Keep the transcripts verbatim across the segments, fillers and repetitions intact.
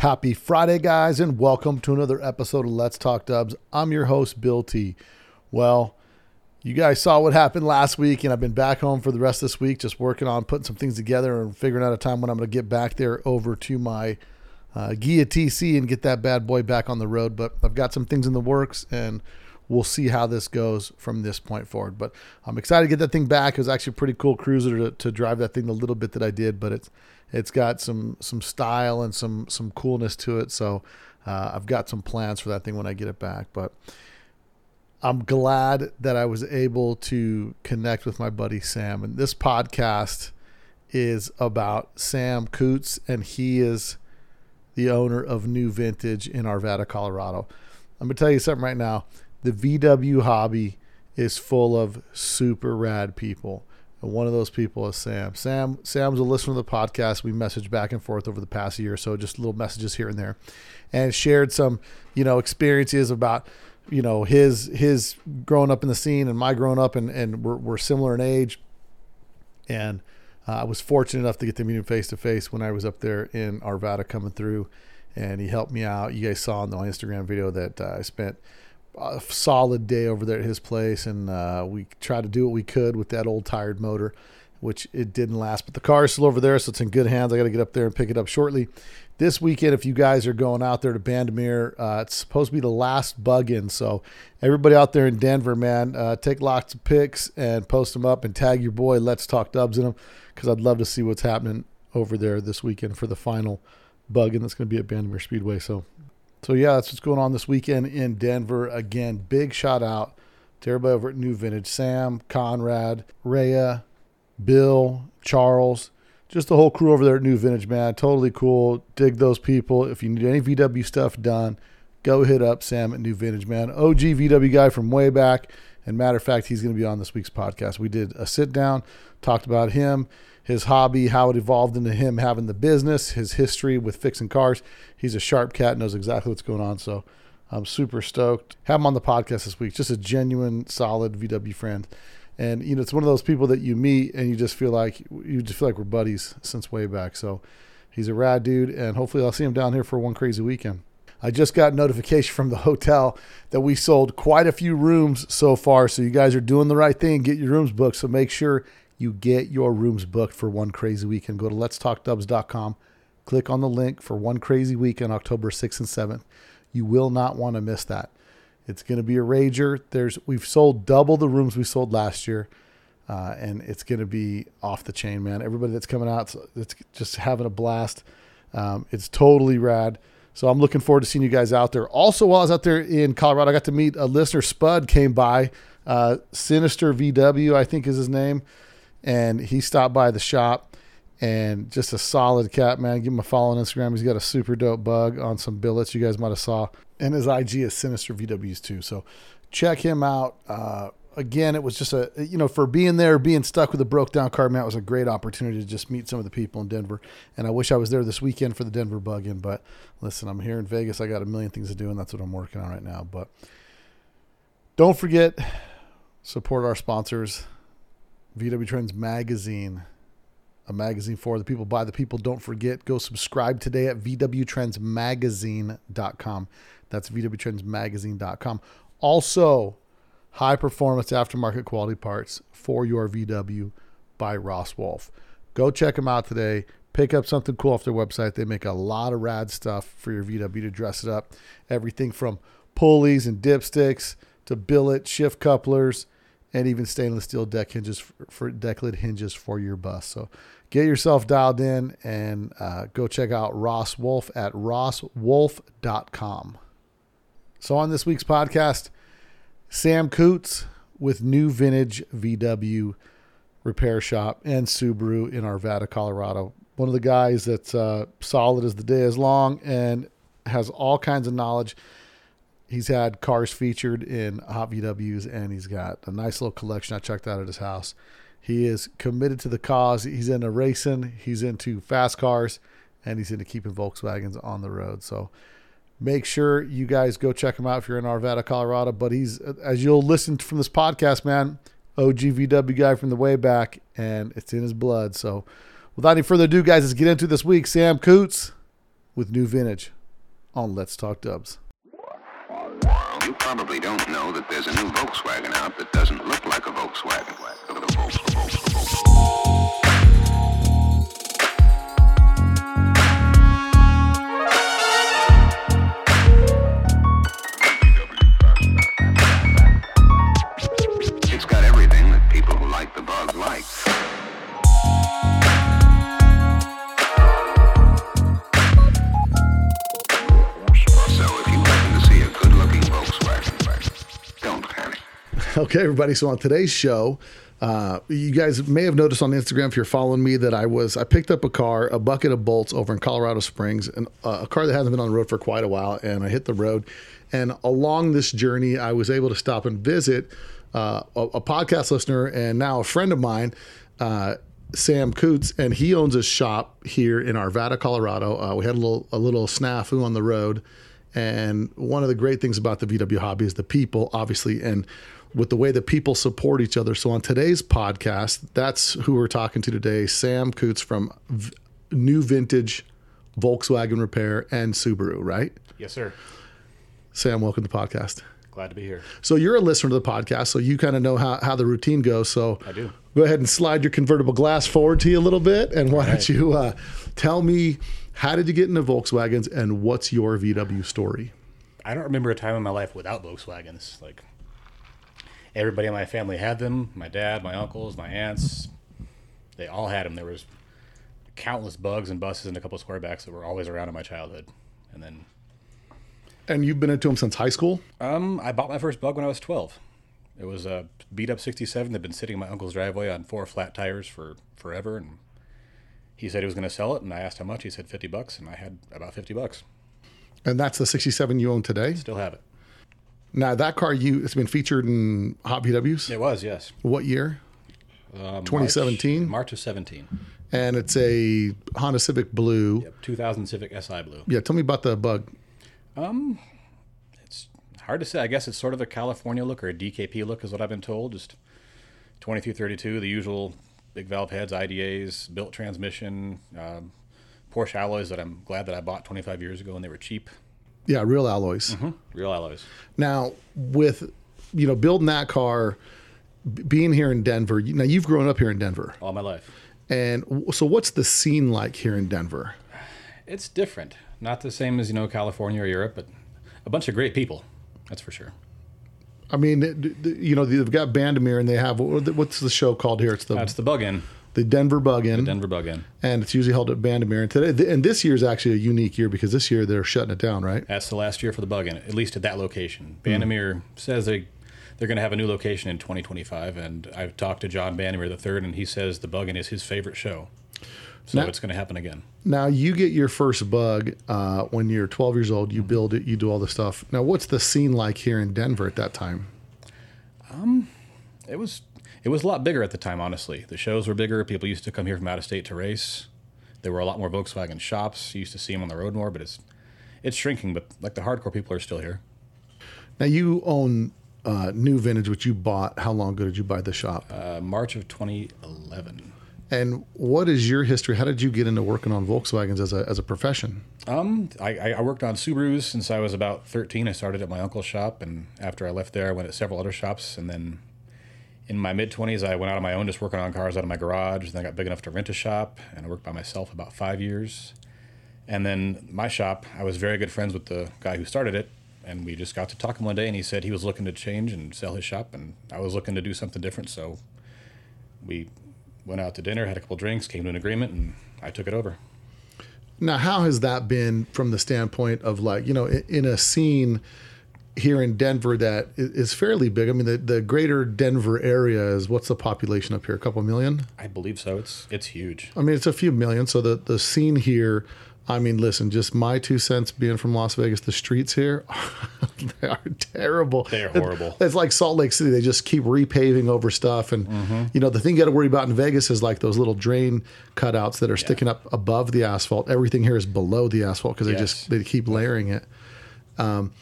Happy Friday, guys, and welcome to another episode of Let's Talk Dubs. I'm your host, Bill T. Well, you guys saw what happened last week, and I've been back home for the rest of this week just working on putting some things together and figuring out a time when I'm going to get back there over to my uh, Ghia T C and get that bad boy back on the road. But I've got some things in the works, and we'll see how this goes from this point forward. But I'm excited to get that thing back. It was actually a pretty cool cruiser to, to drive that thing the little bit that I did, but it's It's got some some style and some some coolness to it. So uh, I've got some plans for that thing when I get it back. But I'm glad that I was able to connect with my buddy Sam. And this podcast is about Sam Kutz, and he is the owner of New Vintage in Arvada, Colorado. I'm going to tell you something right now. The V W hobby is full of super rad people. And one of those people is Sam. Sam Sam's a listener of the podcast. We messaged back and forth over the past year or so, just little messages here and there, and shared some, you know, experiences about, you know, his his growing up in the scene and my growing up, and, and we're, we're similar in age. And uh, I was fortunate enough to get to meet him face to face when I was up there in Arvada coming through, and he helped me out. You guys saw in the Instagram video that uh, I spent a solid day over there at his place, and uh, we tried to do what we could with that old tired motor, which it didn't last, but the car is still over there, so it's in good hands. I got to get up there and pick it up shortly. This weekend, if you guys are going out there to Bandimere, uh, it's supposed to be the last Bug In, so everybody out there in Denver, man, uh, take lots of pics and post them up and tag your boy Let's Talk Dubs in them, because I'd love to see what's happening over there this weekend for the final Bug In that's going to be at Bandimere Speedway. So So, yeah, that's what's going on this weekend in Denver. Again, big shout out to everybody over at New Vintage. Sam, Conrad, Rhea, Bill, Charles, just the whole crew over there at New Vintage, man. Totally cool. Dig those people. If you need any V W stuff done, go hit up Sam at New Vintage, man. O G V W guy from way back. And matter of fact, he's going to be on this week's podcast. We did a sit down, talked about him, his hobby, how it evolved into him having the business, his history with fixing cars. He's a sharp cat, knows exactly what's going on. So I'm super stoked. Have him on the podcast this week. Just a genuine, solid V W friend. And, you know, it's one of those people that you meet and you just feel like, you just feel like we're buddies since way back. So he's a rad dude, and hopefully I'll see him down here for One Crazy Weekend. I just got notification from the hotel that we sold quite a few rooms so far. So you guys are doing the right thing. Get your rooms booked. So make sure you get your rooms booked for One Crazy Weekend. Go to lets talk dubs dot com. Click on the link for One Crazy Weekend, October sixth and seventh. You will not want to miss that. It's going to be a rager. There's We've sold double the rooms we sold last year. Uh, and it's going to be off the chain, man. Everybody that's coming out, that's just having a blast. Um, it's totally rad. So I'm looking forward to seeing you guys out there. Also, while I was out there in Colorado, I got to meet a listener. Spud came by, uh, Sinister V W, I think is his name, and he stopped by the shop, and just a solid cat, man. Give him a follow on Instagram. He's got a super dope bug on some billets you guys might have saw, and his I G is Sinister V Ws too. So check him out. Uh, again, it was just a, you know, for being there, being stuck with a broke down car, man, it was a great opportunity to just meet some of the people in Denver. And I wish I was there this weekend for the Denver Bug-In, but listen, I'm here in Vegas. I got a million things to do, and that's what I'm working on right now. But don't forget, support our sponsors, V W Trends Magazine, a magazine for the people by the people. Don't forget, go subscribe today at v w trends magazine dot com. That's v w trends magazine dot com. Also, high performance aftermarket quality parts for your V W by Ross Wulf. Go check them out today. Pick up something cool off their website. They make a lot of rad stuff for your V W to dress it up. Everything from pulleys and dipsticks to billet, shift couplers, and even stainless steel deck hinges for, for deck lid hinges for your bus. So get yourself dialed in, and uh, go check out Ross Wulf at ross wulf dot com. So on this week's podcast, Sam Kutz with New Vintage V W Repair Shop and Subaru in Arvada, Colorado. One of the guys that's uh, solid as the day is long and has all kinds of knowledge. He's had cars featured in Hot V Ws, and he's got a nice little collection I checked out at his house. He is committed to the cause. He's into racing. He's into fast cars, and he's into keeping Volkswagens on the road. So make sure you guys go check him out if you're in Arvada, Colorado. But he's, as you'll listen from this podcast, man, O G V W guy from the way back, and it's in his blood. So without any further ado, guys, let's get into this week. Sam Kutz with New Vintage on Let's Talk Dubs. You probably don't know that there's a new Volkswagen out that doesn't look like a Volkswagen. It's got everything that people who like the bug like. Okay, everybody. So on today's show, uh, you guys may have noticed on Instagram, if you're following me, that I was I picked up a car, a bucket of bolts over in Colorado Springs, and uh, a car that hasn't been on the road for quite a while. And I hit the road, and along this journey, I was able to stop and visit uh, a, a podcast listener and now a friend of mine, uh, Sam Kutz, and he owns a shop here in Arvada, Colorado. Uh, we had a little a little snafu on the road, and one of the great things about the V W hobby is the people, obviously, and with the way that people support each other. So on today's podcast, that's who we're talking to today, Sam Kutz from v- New Vintage, Volkswagen Repair, and Subaru, right? Yes, sir. Sam, welcome to the podcast. Glad to be here. So you're a listener to the podcast, so you kind of know how, how the routine goes. So I do. Go ahead and slide your convertible glass forward to you a little bit, and why All right. don't you uh, tell me, how did you get into Volkswagens, and what's your V W story? I don't remember a time in my life without Volkswagens, like... Everybody in my family had them. My dad, my uncles, my aunts, they all had them. There was countless bugs and buses and a couple of squarebacks that were always around in my childhood. And then... And you've been into them since high school? Um, I bought my first bug when I was twelve. It was a beat-up sixty-seven that had been sitting in my uncle's driveway on four flat tires for forever. And he said he was going to sell it, and I asked how much. He said fifty bucks, and I had about fifty bucks. And that's the sixty-seven you own today? Still have it. Now, that car, you it's been featured in Hot V Ws? It was, yes. What year? Um, twenty seventeen? March, March of seventeen. And it's a Honda Civic Blue. Yep, two thousand Civic S I Blue. Yeah, tell me about the bug. Um, it's hard to say. I guess it's sort of a California look or a D K P look is what I've been told. Just twenty-three thirty-two, the usual big valve heads, I D As, built transmission, um, Porsche alloys that I'm glad that I bought twenty-five years ago, and they were cheap. Yeah, real alloys. Mm-hmm. Real alloys. Now, with, you know, building that car, b- being here in Denver, now you've grown up here in Denver. All my life. And w- so what's the scene like here in Denver? It's different. Not the same as, you know, California or Europe, but a bunch of great people. That's for sure. I mean, th- th- you know, they've got Bandimere, and they have, what's the show called here? It's the, That's the Bug In. The Denver Bug In. The Denver Bug In. And it's usually held at Bandimere. And today, and this year is actually a unique year because this year they're shutting it down, right? That's the last year for the Bug In, at least at that location. Bandimere mm. says they, they're going to have a new location in twenty twenty-five. And I've talked to John Bandimere the third, and he says the Bug In is his favorite show. So now, it's going to happen again. Now, you get your first bug uh, when you're twelve years old. You mm. build it. You do all this stuff. Now, what's the scene like here in Denver at that time? Um, it was... It was a lot bigger at the time, honestly. The shows were bigger. People used to come here from out of state to race. There were a lot more Volkswagen shops. You used to see them on the road more, but it's it's shrinking. But like the hardcore people are still here. Now you own uh, New Vintage, which you bought. How long ago did you buy the shop? Uh, March of twenty eleven. And what is your history? How did you get into working on Volkswagens as a as a profession? Um, I, I worked on Subarus since I was about thirteen. I started at my uncle's shop, and after I left there, I went at several other shops, and then. In my mid-twenties, I went out on my own, just working on cars out of my garage. Then I got big enough to rent a shop, and I worked by myself about five years. And then my shop, I was very good friends with the guy who started it, and we just got to talking one day, and he said he was looking to change and sell his shop, and I was looking to do something different. So we went out to dinner, had a couple drinks, came to an agreement, and I took it over. Now, how has that been from the standpoint of, like, you know, in a scene here in Denver that is fairly big? I mean, the, the greater Denver area is, what's the population up here? A couple million? I believe so. It's it's huge. I mean, it's a few million. So the, the scene here, I mean, listen, just my two cents being from Las Vegas, the streets here, they are terrible. They are horrible. It, it's like Salt Lake City. They just keep repaving over stuff. And, mm-hmm. you know, the thing you got to worry about in Vegas is like those little drain cutouts that are yeah. sticking up above the asphalt. Everything here is below the asphalt because yes. they just they keep layering it. Um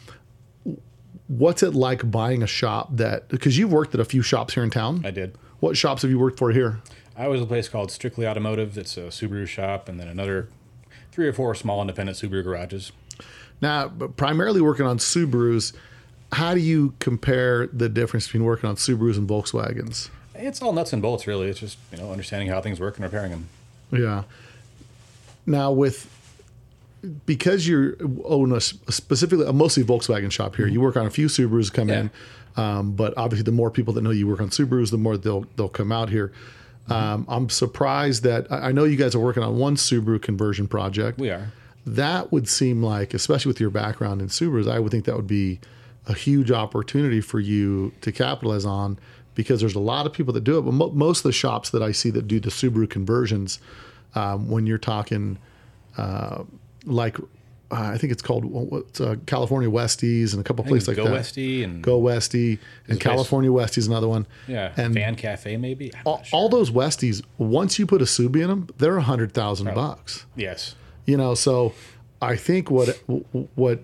What's it like buying a shop that, because you've worked at a few shops here in town? I did. What shops have you worked for here? I was at a place called Strictly Automotive. It's a Subaru shop, and then another three or four small independent Subaru garages. Now, but primarily working on Subarus, how do you compare the difference between working on Subarus and Volkswagens? It's all nuts and bolts, really. It's just, you know, understanding how things work and repairing them. Yeah. Now, with because you own a specifically a mostly Volkswagen shop here, you work on a few Subarus come yeah. in, um, but obviously the more people that know you work on Subarus, the more they'll they'll come out here. Um, I'm surprised that I know you guys are working on one Subaru conversion project. We are. That would seem like, especially with your background in Subarus, I would think that would be a huge opportunity for you to capitalize on, because there's a lot of people that do it. But mo- most of the shops that I see that do the Subaru conversions, um, when you're talking uh, like, uh, I think it's called what's, uh, California Westies and a couple places like Go that. Go Westie. And Go Westie. And California Westie is another one. Yeah. And Van Cafe, maybe. All, sure. all those Westies, once you put a Subi in them, they're one hundred thousand dollars bucks. Yes. You know, so I think what what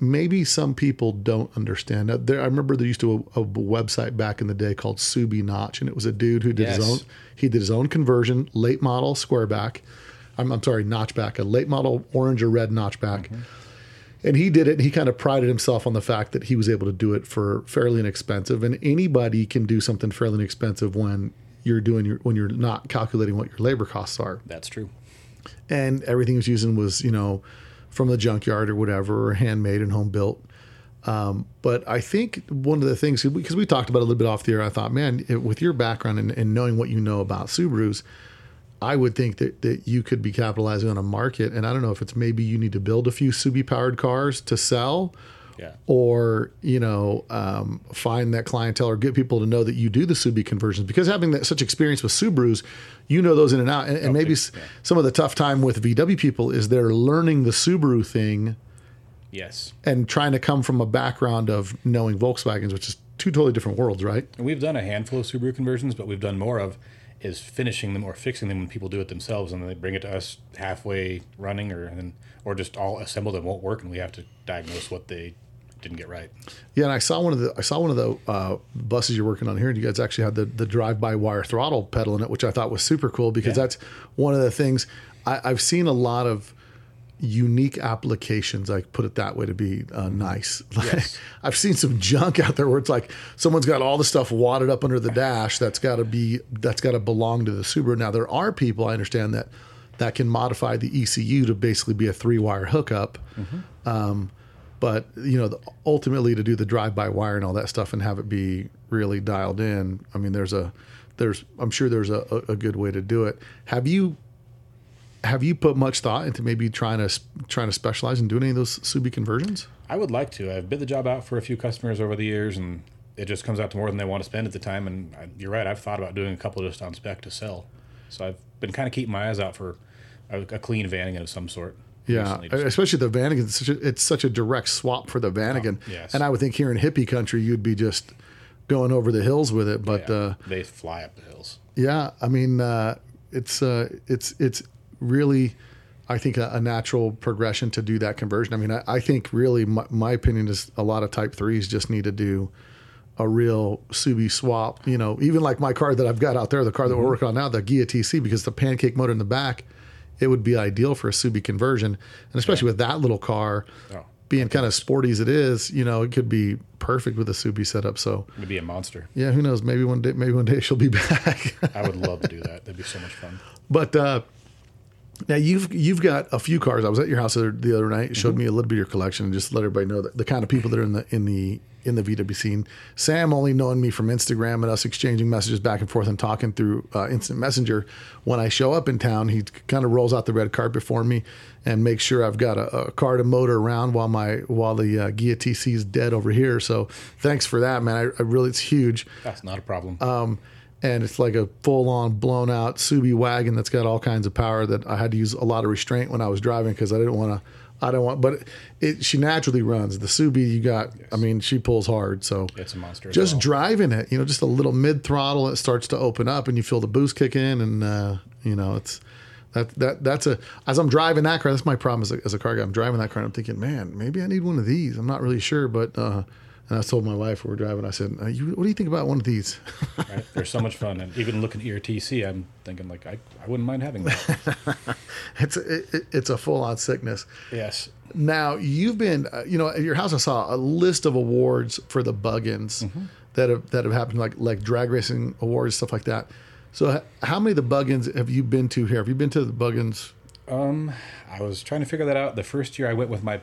maybe some people don't understand. There, I remember there used to a, a website back in the day called Subi Notch, and it was a dude who did yes. his own. He did his own conversion, late model squareback. I'm, I'm sorry, notchback, a late model orange or red notchback, mm-hmm. and he did it. And he kind of prided himself on the fact that he was able to do it for fairly inexpensive. And anybody can do something fairly inexpensive when you're doing your when you're not calculating what your labor costs are. That's true. And everything he was using was, you know, from the junkyard or whatever, or handmade and home built. Um, but I think one of the things, because we talked about it a little bit off the air, I thought, man, it, with your background and, and knowing what you know about Subarus, I would think that, that you could be capitalizing on a market. And I don't know if it's maybe you need to build a few Subi powered cars to sell, yeah. or, you know, um, find that clientele or get people to know that you do the Subi conversions, because having that, such experience with Subarus, you know those in and out. And, and okay. maybe yeah. some of the tough time with V W people is they're learning the Subaru thing. Yes. And trying to come from a background of knowing Volkswagens, which is two totally different worlds, right? And we've done a handful of Subaru conversions, but we've done more of is finishing them or fixing them when people do it themselves, and then they bring it to us halfway running, or and, or just all assembled and won't work, and we have to diagnose what they didn't get right. Yeah, and I saw one of the I saw one of the uh, buses you're working on here, and you guys actually had the, the drive-by-wire throttle pedal in it, which I thought was super cool, because yeah. that's one of the things I, I've seen a lot of unique applications. I put it that way to be uh, nice. Like, yes. I've seen some junk out there where it's like someone's got all the stuff wadded up under the dash that's got to be that's got to belong to the Subaru. Now there are people I understand that that can modify the E C U to basically be a three-wire hookup. Mm-hmm. Um, but you know, the, ultimately to do the drive-by-wire and all that stuff and have it be really dialed in. I mean, there's a there's I'm sure there's a, a, a good way to do it. Have you? Have you put much thought into maybe trying to trying to specialize in doing any of those Subi conversions? I would like to. I've bid the job out for a few customers over the years, and it just comes out to more than they want to spend at the time. And I, you're right, I've thought about doing a couple just on spec to sell. So I've been kind of keeping my eyes out for a, a clean Vanagon of some sort. Yeah, especially the Vanagon. It's such a, it's such a direct swap for the Vanagon. Oh, yes. And I would think here in hippie country, you'd be just going over the hills with it. But yeah, uh, they fly up the hills. Yeah, I mean, uh, it's uh, it's it's. really, I think, a, a natural progression to do that conversion. I mean, I, I think really my, my opinion is a lot of type threes just need to do a real Subi swap. You know, even like my car that I've got out there, the car that mm-hmm. we're working on now, the Ghia T C, because the pancake motor in the back, it would be ideal for a Subi conversion. And especially yeah. with that little car oh, being kind of sporty as it is, you know, it could be perfect with a Subi setup. So it'd be a monster. Yeah. Who knows? Maybe one day, maybe one day she'll be back. I would love to do that. That'd be so much fun. But, uh, now you've you've got a few cars. I was at your house the other night. Showed mm-hmm. me a little bit of your collection, and just let everybody know that the kind of people that are in the in the in the V W scene. Sam only knowing me from Instagram and us exchanging messages back and forth and talking through uh, instant messenger. When I show up in town, he kind of rolls out the red carpet for me and makes sure I've got a, a car to motor around while my while the uh, Ghia T C is dead over here. So thanks for that, man. I, I really it's huge. That's not a problem. Um, And it's like a full-on, blown-out Subi wagon that's got all kinds of power that I had to use a lot of restraint when I was driving because I didn't want to. I don't want, but it, it she naturally runs the Subi. You got, yes. I mean, she pulls hard, so it's a monster. Just well. driving it, you know, just a little mid-throttle, it starts to open up, and you feel the boost kick in, and uh, you know, it's that that that's a. As I'm driving that car, that's my problem as a, as a car guy. I'm driving that car, and I'm thinking, man, maybe I need one of these. I'm not really sure, but. Uh, And I told my wife we were driving, I said, uh, you, what do you think about one of these? Right. They're so much fun. And even looking at your T C, I'm thinking, like, I, I wouldn't mind having that. it's, it, it's a full-on sickness. Yes. Now, you've been, uh, you know, at your house I saw a list of awards for the Bug-Ins mm-hmm. that, have, that have happened, like like drag racing awards, stuff like that. So how many of the Bug-Ins have you been to here? Have you been to the Bug-Ins? Um, I was trying to figure that out. The first year I went with my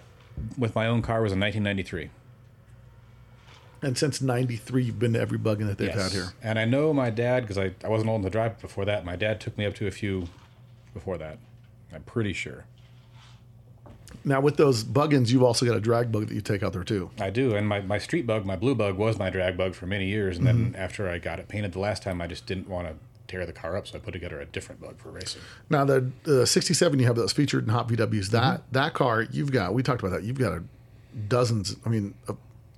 with my own car was in nineteen ninety-three. And since ninety-three, you've been to every Bug-In that they've yes. had here. And I know my dad, because I, I wasn't old enough to drive before that. My dad took me up to a few before that. I'm pretty sure. Now, with those Bug-Ins, you've also got a drag bug that you take out there, too. I do. And my, my street bug, my blue bug, was my drag bug for many years. And mm-hmm. then after I got it painted the last time, I just didn't want to tear the car up, so I put together a different bug for racing. Now, the, the sixty-seven you have that's featured in Hot V Ws, that, mm-hmm. that car you've got, we talked about that, you've got a dozens, I mean... A,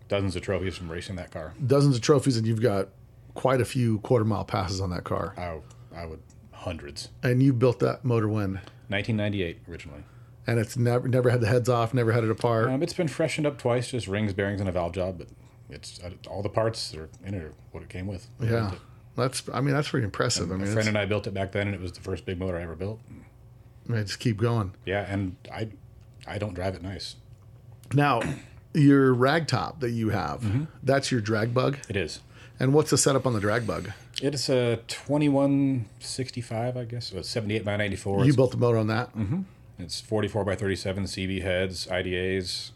Dozens of trophies from racing that car. Dozens of trophies, and you've got quite a few quarter-mile passes on that car. I, I would, hundreds. And you built that motor when? nineteen ninety-eight, originally. And it's never never had the heads off, never had it apart? Um, it's been freshened up twice, just rings, bearings, and a valve job, but it's uh, all the parts that are in it are what it came with. Yeah. That's, I mean, that's pretty impressive. I mean, a friend and I built it back then, and it was the first big motor I ever built. I mean, just keep going. Yeah, and I, I don't drive it nice. Now... Your rag top that you have, mm-hmm. that's your drag bug? It is. And what's the setup on the drag bug? It's a twenty-one sixty-five, I guess. So it's seventy-eight by ninety-four. You it's, built the motor on that? Mm-hmm. It's forty-four by thirty-seven, C B heads, I D As,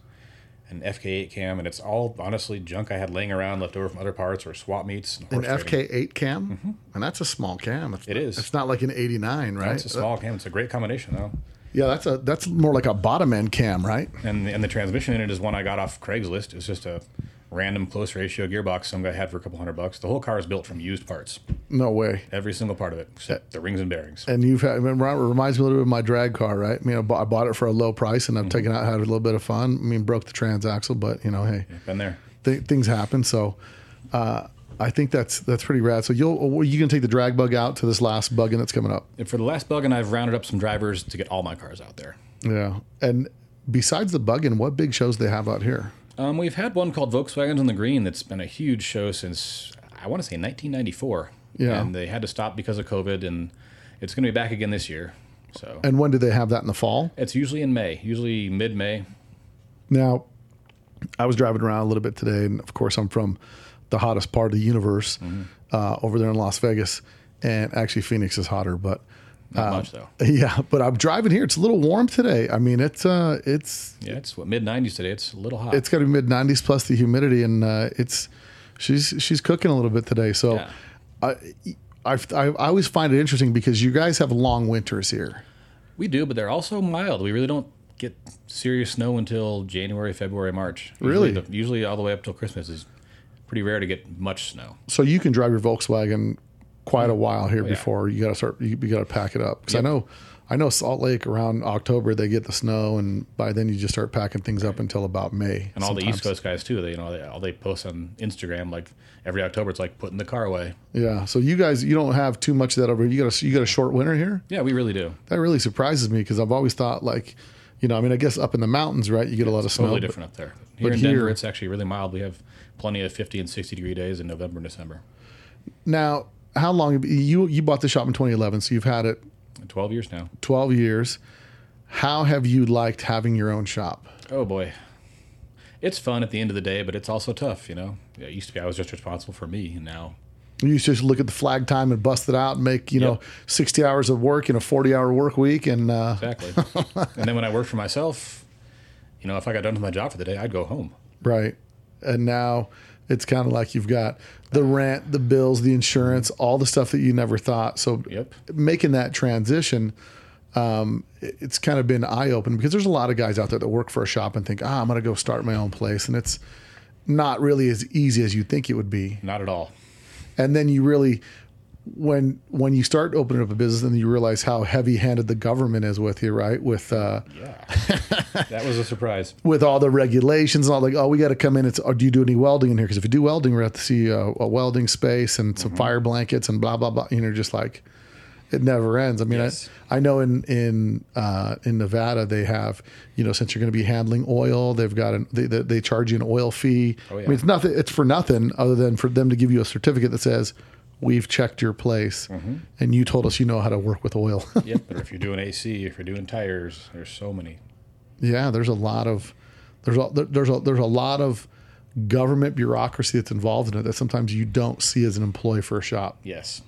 an F K eight cam. And it's all, honestly, junk I had laying around left over from other parts or swap meets. An F K eight cam? Mm-hmm. And that's a small cam. It's, it is. It's not like an eighty-nine, right? It's a small that, cam. It's a great combination, though. Yeah, that's a that's more like a bottom end cam, right? And and the transmission in it is one I got off Craigslist. It's just a random close ratio gearbox some guy had for a couple hundred bucks. The whole car is built from used parts. No way. Every single part of it, except yeah. the rings and bearings. And you've had, I mean, it reminds me a little bit of my drag car, right? I mean, I bought, I bought it for a low price, and I've mm-hmm. taken out, had a little bit of fun. I mean, broke the transaxle, but you know, hey, yeah, been there. Th- things happen, so. Uh, I think that's that's pretty rad. So you'll you can take the drag bug out to this last Bug-In that's coming up. And for the last Bug-In, I've rounded up some drivers to get all my cars out there. Yeah. And besides the Bug-In, what big shows they have out here? Um, we've had one called Volkswagens on the Green that's been a huge show since I want to say nineteen ninety-four. Yeah. And they had to stop because of COVID, and it's going to be back again this year. So. And when do they have that in the fall? It's usually in May, usually mid-May. Now, I was driving around a little bit today, and of course, I'm from the hottest part of the universe mm-hmm. uh, over there in Las Vegas. And actually Phoenix is hotter, but not um, much though. Yeah. But I'm driving here. It's a little warm today. I mean, it's, uh, it's, yeah, it's what mid nineties today. It's a little hot. It's gotta be mid nineties plus the humidity. And, uh, it's, she's, she's cooking a little bit today. So yeah. I, I, I, I always find it interesting because you guys have long winters here. We do, but they're also mild. We really don't get serious snow until January, February, March. Usually really? The, usually all the way up till Christmas is pretty rare to get much snow. So you can drive your Volkswagen quite a while here oh, yeah. before you got to start. You, you got to pack it up because yep. I know, I know Salt Lake around October they get the snow, and by then you just start packing things right. up until about May. And sometimes. All the East Coast guys too. They you know they, all they post on Instagram like every October. It's like putting the car away. Yeah. So you guys, you don't have too much of that over. You got a you got a short winter here. Yeah, we really do. That really surprises me because I've always thought like, you know, I mean, I guess up in the mountains, right? You get yeah, a lot of snow. It's totally different up there. Here but in Denver, here, it's actually really mild. We have plenty of fifty and sixty degree days in November and December. Now, how long you you bought the shop in twenty eleven? So you've had it twelve years now. twelve years. How have you liked having your own shop? Oh boy, it's fun at the end of the day, but it's also tough. You know, it used to be I was just responsible for me, and now. You used to just look at the flag time and bust it out and make, you yep. know, sixty hours of work in a forty-hour work week. And uh... Exactly. And then when I worked for myself, you know, if I got done with my job for the day, I'd go home. Right. And now it's kind of like you've got the rent, the bills, the insurance, all the stuff that you never thought. So yep. making that transition, um, it's kind of been eye-opening because there's a lot of guys out there that work for a shop and think, ah, I'm going to go start my own place. And it's not really as easy as you think it would be. Not at all. And then you really, when when you start opening up a business, and you realize how heavy-handed the government is with you, right? With uh, yeah, that was a surprise. With all the regulations and all, like, oh, we got to come in. It's, oh, do you do any welding in here? Because if you do welding, we have to see a, a welding space and some mm-hmm. fire blankets and blah blah blah. You know, just like, it never ends. I mean, yes. I, I know in in uh, in Nevada they have, you know, since you're going to be handling oil, they've got an, they, they they charge you an oil fee. Oh, yeah. I mean, it's nothing. It's for nothing other than for them to give you a certificate that says, we've checked your place, mm-hmm. and you told us you know how to work with oil. Yep, or if you're doing A C, if you're doing tires, there's so many. Yeah, there's a lot of there's a, there's a, there's a lot of government bureaucracy that's involved in it that sometimes you don't see as an employee for a shop. Yes.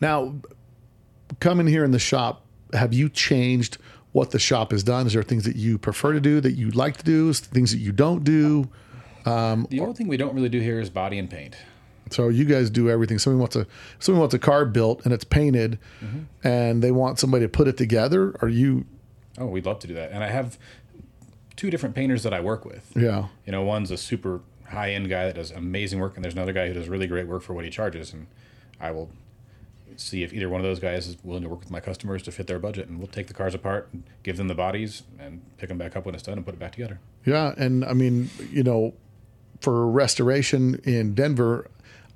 Now, coming here in the shop, have you changed what the shop has done? Is there things that you prefer to do, that you like to do, things that you don't do? Um, the only thing we don't really do here is body and paint. So you guys do everything. Somebody wants a somebody wants a car built and it's painted, mm-hmm. and they want somebody to put it together. Are you? Oh, we'd love to do that. And I have two different painters that I work with. Yeah, you know, one's a super high end guy that does amazing work, and there's another guy who does really great work for what he charges. And I will see if either one of those guys is willing to work with my customers to fit their budget, and we'll take the cars apart, and give them the bodies, and pick them back up when it's done, and put it back together. Yeah, and I mean, you know, for restoration in Denver,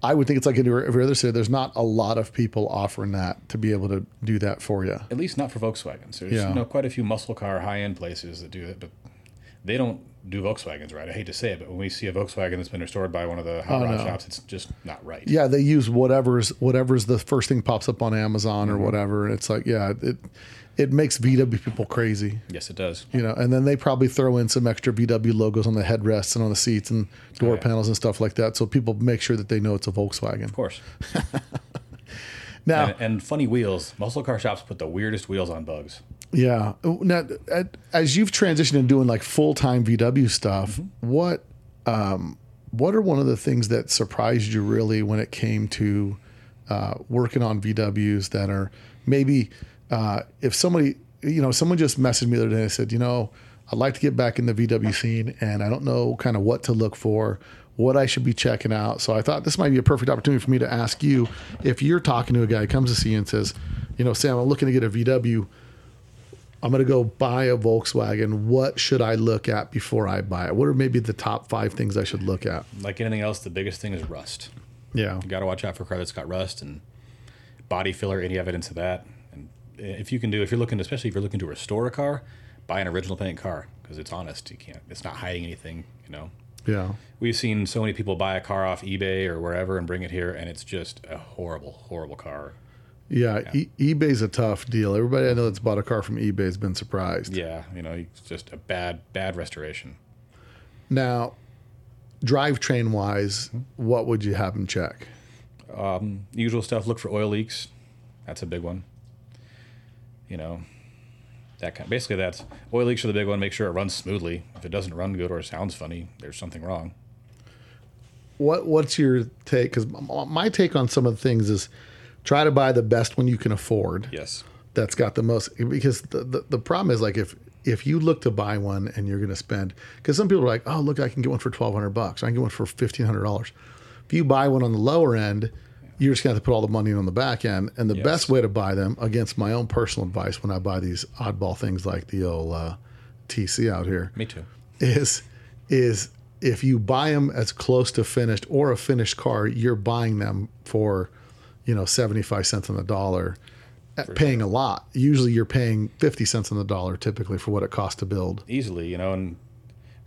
I would think it's like every other city. There's not a lot of people offering that to be able to do that for you. At least not for Volkswagens. There's yeah. you know, quite a few muscle car high-end places that do it, but they don't do Volkswagens right. I hate to say it, but when we see a Volkswagen that's been restored by one of the hot oh, rod no. shops, it's just not right. Yeah, they use whatever's whatever's the first thing pops up on Amazon mm-hmm. or whatever. And it's like, yeah, it it makes V W people crazy. Yes, it does. You know, and then they probably throw in some extra V W logos on the headrests and on the seats and door oh, yeah. panels and stuff like that, so people make sure that they know it's a Volkswagen. Of course. Now and, and funny wheels. Muscle car shops put the weirdest wheels on bugs. Yeah. Now, as you've transitioned into doing like full-time V W stuff, mm-hmm. what um, what are one of the things that surprised you really when it came to uh, working on V Ws that are maybe uh, if somebody, you know, someone just messaged me the other day and said, you know, I'd like to get back in the V W scene and I don't know kind of what to look for, what I should be checking out. So I thought this might be a perfect opportunity for me to ask you, if you're talking to a guy who comes to see you and says, you know, Sam, I'm looking to get a V W, I'm going to go buy a Volkswagen. What should I look at before I buy it? What are maybe the top five things I should look at? Like anything else, the biggest thing is rust. Yeah. You got to watch out for a car that's got rust and body filler, any evidence of that. And if you can do, if you're looking, especially if you're looking to restore a car, buy an original paint car because it's honest. You can't, it's not hiding anything, you know? Yeah. We've seen so many people buy a car off eBay or wherever and bring it here, and it's just a horrible, horrible car. Yeah, yeah. E- eBay's a tough deal. Everybody I know that's bought a car from eBay has been surprised. Yeah, you know, it's just a bad, bad restoration. Now, drivetrain-wise, mm-hmm. what would you have them check? Um, usual stuff. Look for oil leaks. That's a big one. You know, that kind. Basically, that's oil leaks are the big one. Make sure it runs smoothly. If it doesn't run good or sounds funny, there's something wrong. What What's your take? Because my take on some of the things is, try to buy the best one you can afford. Yes. That's got the most, because the, the, the problem is like if if you look to buy one and you're going to spend, because some people are like, oh, look, I can get one for twelve hundred bucks. I can get one for fifteen hundred dollars. If you buy one on the lower end, you're just going to have to put all the money in on the back end. And the yes. best way to buy them, against my own personal advice when I buy these oddball things like the old uh, T C out here. Me too. Is is if you buy them as close to finished or a finished car, you're buying them for, you know, seventy-five cents on the dollar, for paying sure. a lot. Usually you're paying fifty cents on the dollar typically for what it costs to build. Easily, you know, and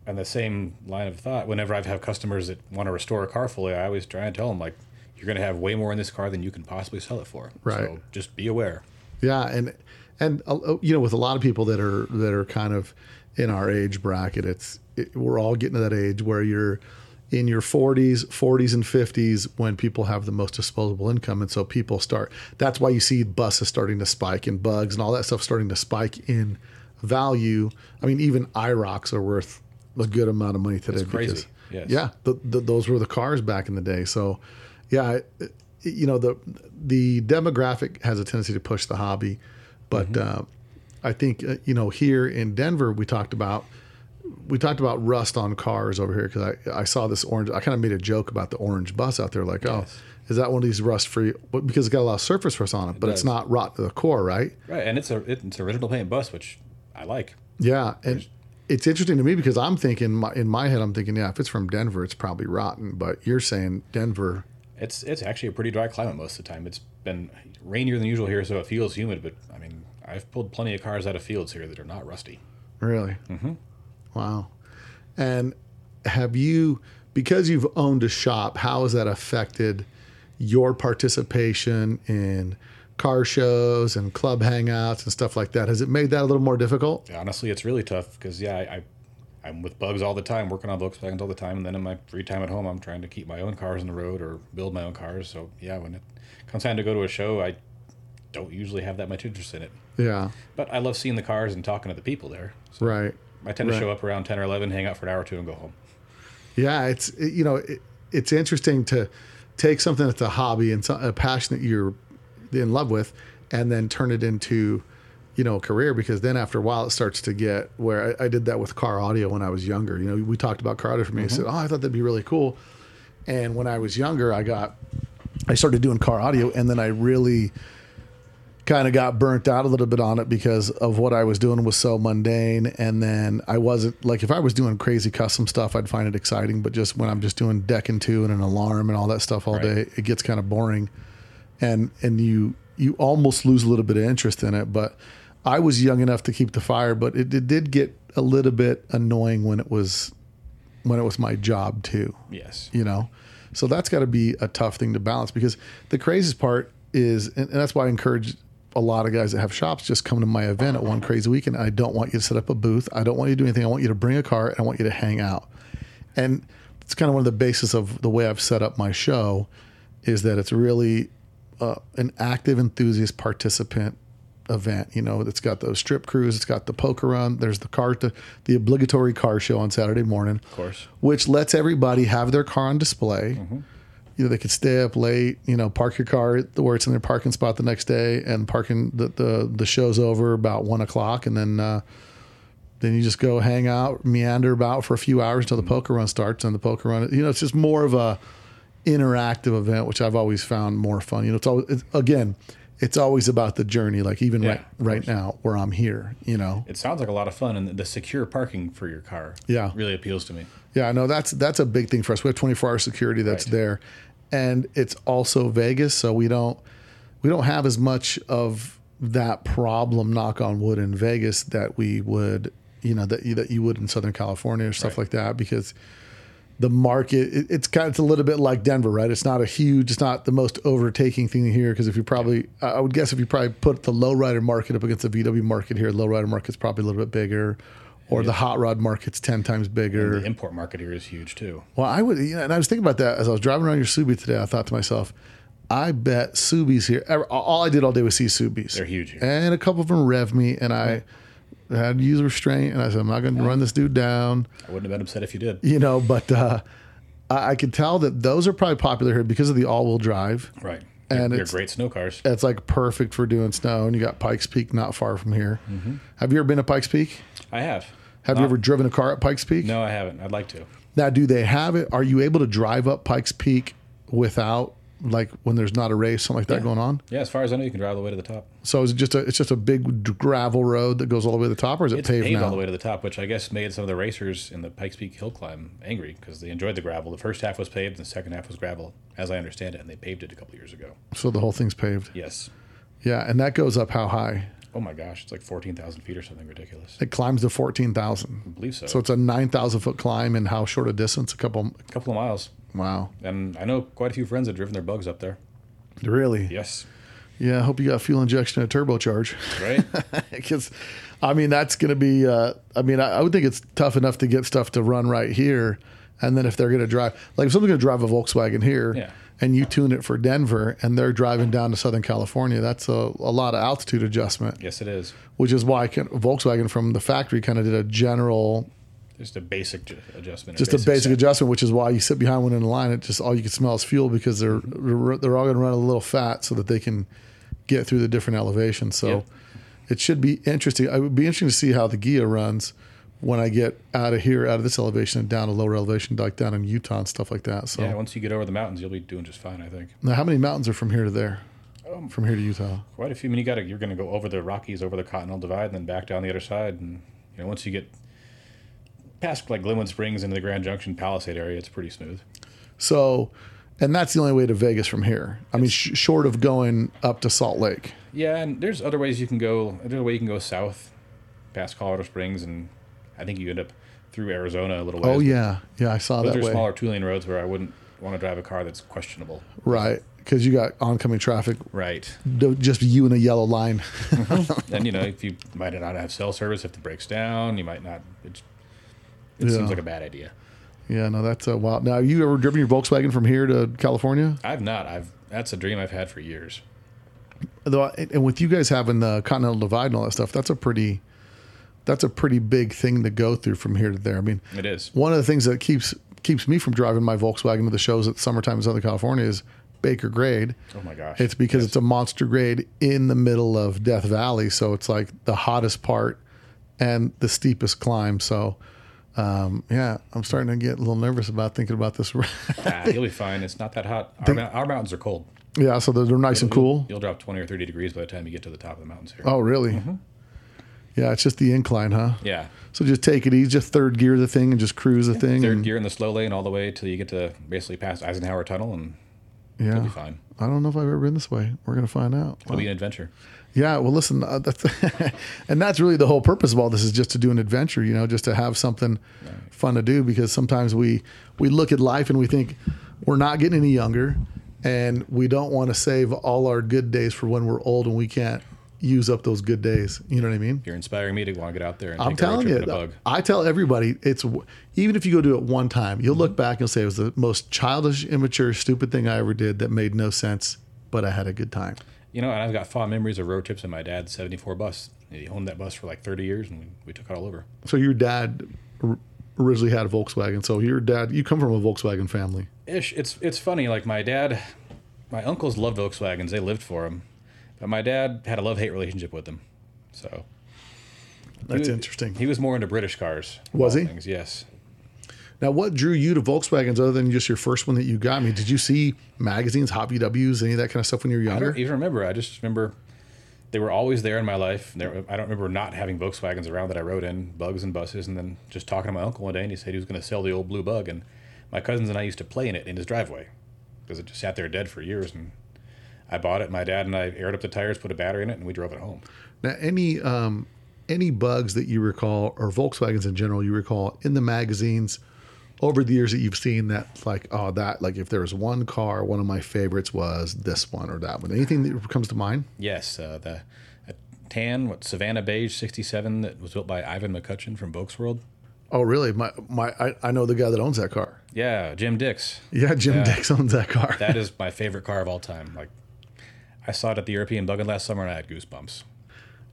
on the same line of thought, whenever I have customers that want to restore a car fully, I always try and tell them, like, you're going to have way more in this car than you can possibly sell it for. Right. So just be aware. Yeah, and, and uh, you know, with a lot of people that are that are kind of in our age bracket, it's it, we're all getting to that age where you're in your forties, forties and fifties when people have the most disposable income. And so people start, that's why you see buses starting to spike and bugs and all that stuff starting to spike in value. I mean, even IROCs are worth a good amount of money today. That's crazy. Because, yes. Yeah. The, the, those were the cars back in the day. So yeah, it, you know, the, the demographic has a tendency to push the hobby, but mm-hmm. uh, I think, uh, you know, here in Denver, we talked about, We talked about rust on cars over here because I, I saw this orange. I kind of made a joke about the orange bus out there. Like, yes. oh, is that one of these rust-free? Because it's got a lot of surface rust on it, it but does. It's not rot to the core, right? Right, and it's a it's an original paint bus, which I like. Yeah, and There's... it's interesting to me because I'm thinking, in my head, I'm thinking, yeah, if it's from Denver, it's probably rotten. But you're saying Denver... it's it's actually a pretty dry climate most of the time. It's been rainier than usual here, so it feels humid, but I mean, I've pulled plenty of cars out of fields here that are not rusty. Really? Mm-hmm. Wow. And have you, because you've owned a shop, how has that affected your participation in car shows and club hangouts and stuff like that? Has it made that a little more difficult? Yeah, honestly, it's really tough because, yeah, I, I, I'm with bugs all the time, working on Volkswagens all the time, and then in my free time at home, I'm trying to keep my own cars on the road or build my own cars. So, yeah, when it comes time to go to a show, I don't usually have that much interest in it. Yeah. But I love seeing the cars and talking to the people there. So right. I tend to right. show up around ten or eleven, hang out for an hour or two, and go home. Yeah, it's, it, you know, it, it's interesting to take something that's a hobby and a passion that you're in love with and then turn it into, you know, a career, because then after a while it starts to get where I, I did that with car audio when I was younger. You know, we talked about car audio for me. Mm-hmm. I said, oh, I thought that'd be really cool. And when I was younger, I got, I started doing car audio, and then I really kind of got burnt out a little bit on it because of what I was doing was so mundane. And then I wasn't, like, if I was doing crazy custom stuff, I'd find it exciting. But just when I'm just doing deck and two and an alarm and all that stuff all right. day, it gets kind of boring. And and you you almost lose a little bit of interest in it. But I was young enough to keep the fire, but it, it did get a little bit annoying when it was when it was my job too. Yes. You know? So that's got to be a tough thing to balance, because the craziest part is, and, and that's why I encourage a lot of guys that have shops, just come to my event at One Crazy Weekend. I don't want you to set up a booth. I don't want you to do anything. I want you to bring a car, and I want you to hang out. And it's kind of one of the basis of the way I've set up my show, is that it's really Uh, an active enthusiast participant event. You know, it's got those strip crews, it's got the poker run, there's the car to, the obligatory car show on Saturday morning, of course, which lets everybody have their car on display. Mm-hmm. You know, they could stay up late, you know, park your car where it's in their parking spot the next day, and parking the the, the show's over about one o'clock, and then uh, then you just go hang out, meander about for a few hours until the mm-hmm. poker run starts. And the poker run, you know, it's just more of a interactive event, which I've always found more fun. You know, it's always, it's, again, it's always about the journey. Like even yeah, right, right now where I'm here, you know, it sounds like a lot of fun, and the secure parking for your car yeah. really appeals to me. Yeah, I know that's, that's a big thing for us. We have twenty-four hour security that's right. there, and it's also Vegas. So we don't, we don't have as much of that problem, knock on wood, in Vegas that we would, you know, that you, that you would in Southern California or stuff right. like that, because the market, it's kind of, it's a little bit like Denver, right? It's not a huge, it's not the most overtaking thing here, because if you probably, I would guess if you probably put the lowrider market up against the V W market here, the lowrider market's probably a little bit bigger, or yeah. the hot rod market's ten times bigger. And the import market here is huge too. Well, I would, you know, and I was thinking about that as I was driving around your Subi today. I thought to myself, I bet Subis here, all I did all day was see Subis. They're huge here. And a couple of them rev me, and I... Yeah. I had to use restraint, and I said, I'm not going to run this dude down. I wouldn't have been upset if you did. You know, but uh, I, I could tell that those are probably popular here because of the all-wheel drive. Right. And they're, they're great snow cars. It's like perfect for doing snow, and you got Pikes Peak not far from here. Mm-hmm. Have you ever been to Pikes Peak? I have. Have uh, you ever driven a car at Pikes Peak? No, I haven't. I'd like to. Now, do they have it? Are you able to drive up Pikes Peak without, like, when there's not a race, something like that yeah. going on? Yeah, as far as I know, you can drive all the way to the top. So is it just a, it's just a big gravel road that goes all the way to the top, or is it it's paved, paved now? All the way to the top, which I guess made some of the racers in the Pikes Peak Hill Climb angry because they enjoyed the gravel. The first half was paved, and the second half was gravel, as I understand it, and they paved it a couple of years ago. So the whole thing's paved? Yes. Yeah, and that goes up how high? Oh, my gosh. It's like fourteen thousand feet or something ridiculous. It climbs to fourteen thousand. I believe so. So it's a nine thousand foot climb in how short a distance? A couple, a couple of miles. Wow. And I know quite a few friends have driven their bugs up there. Really? Yes. Yeah, I hope you got fuel injection and a turbocharge. Right. Because, I mean, that's going to be, uh, I mean, I, I would think it's tough enough to get stuff to run right here. And then if they're going to drive, like if someone's going to drive a Volkswagen here yeah. and you tune it for Denver and they're driving down to Southern California, that's a, a lot of altitude adjustment. Yes, it is. Which is why can, Volkswagen from the factory kind of did a general... Just a basic adjustment. Just a basic, a basic adjustment, which is why you sit behind one in the line. It just all you can smell is fuel because they're they're all going to run a little fat so that they can get through the different elevations. So yep. it should be interesting. It would be interesting to see how the Ghia runs when I get out of here, out of this elevation and down to lower elevation, like down in Utah and stuff like that. So yeah, once you get over the mountains, you'll be doing just fine, I think. Now, how many mountains are from here to there? Um, from here to Utah? Quite a few. I mean, you got to, you're going to go over the Rockies, over the Continental Divide, and then back down the other side. And you know, once you get past like Glenwood Springs into the Grand Junction Palisade area, it's pretty smooth. So And that's the only way to Vegas from here. I it's, mean, sh- short of going up to Salt Lake. Yeah, and there's other ways you can go. Another way you can go south, past Colorado Springs, and I think you end up through Arizona a little ways. Oh, yeah. Yeah, I saw Those that way. Those are smaller two-lane roads where I wouldn't want to drive a car that's questionable. Right, because you got oncoming traffic. Right. Just you in a yellow line. And, you know, if you might not have cell service, if it breaks down, you might not. It, it yeah. seems like a bad idea. Yeah, no, that's a wild. Now, have you ever driven your Volkswagen from here to California? I've not. I've that's a dream I've had for years. Though, and with you guys having the Continental Divide and all that stuff, that's a pretty, that's a pretty big thing to go through from here to there. I mean, it is one of the things that keeps keeps me from driving my Volkswagen to the shows at summertime in Southern California is Baker grade. Oh my gosh! It's because yes. it's a monster grade in the middle of Death Valley, so it's like the hottest part and the steepest climb. So. Um, yeah, I'm starting to get a little nervous about thinking about this. Ah, you'll be fine. It's not that hot. Our, Think, our mountains are cold. Yeah, so they're, they're nice you'll, and cool. You'll, you'll drop twenty or thirty degrees by the time you get to the top of the mountains here. Oh, really? Mm-hmm. Yeah, it's just the incline, huh? Yeah. So just take it easy. Just third gear the thing and just cruise the yeah, thing. Third and, gear in the slow lane all the way till you get to basically past Eisenhower Tunnel, and yeah, you'll be fine. I don't know if I've ever been this way. We're going to find out. It'll wow. be an adventure. Yeah, well, listen, uh, that's and that's really the whole purpose of all this is just to do an adventure, you know, just to have something right. fun to do, because sometimes we, we look at life and we think we're not getting any younger and we don't want to save all our good days for when we're old and we can't use up those good days. You know what I mean? You're inspiring me to want to get out there and I'm take telling a road trip you, in a bug. I tell everybody, it's even if you go do it one time, you'll mm-hmm. look back and you'll say it was the most childish, immature, stupid thing I ever did that made no sense, but I had a good time. You know, and I've got fond memories of road trips in my dad's seventy-four bus. He owned that bus for like thirty years, and we, we took it all over. So your dad originally had a Volkswagen. So your dad, you come from a Volkswagen family. Ish. It's it's funny. Like my dad, my uncles loved Volkswagens. They lived for them. But my dad had a love-hate relationship with them. So that's he, interesting. He was more into British cars. Was he? Things. Yes. Now, what drew you to Volkswagens other than just your first one that you got? I mean, did you see magazines, Hot V Ws, any of that kind of stuff when you were younger? I don't even remember. I just remember they were always there in my life. They were, I don't remember not having Volkswagens around that I rode in, bugs and buses, and then just talking to my uncle one day, and he said he was going to sell the old blue bug, and my cousins and I used to play in it in his driveway because it just sat there dead for years, and I bought it. My dad and I aired up the tires, put a battery in it, and we drove it home. Now, any um, any bugs that you recall, or Volkswagens in general, you recall in the magazines over the years that you've seen that, like, oh, that, like, if there was one car, one of my favorites was this one or that one. Anything that comes to mind? Yes. Uh, the a tan, what, Savannah Beige sixty-seven that was built by Ivan McCutcheon from Volksworld. Oh, really? My my, I, I know the guy that owns that car. Yeah, Jim Dix. Yeah, Jim uh, Dix owns that car. That is my favorite car of all time. Like, I saw it at the European Bug In last summer, and I had goosebumps.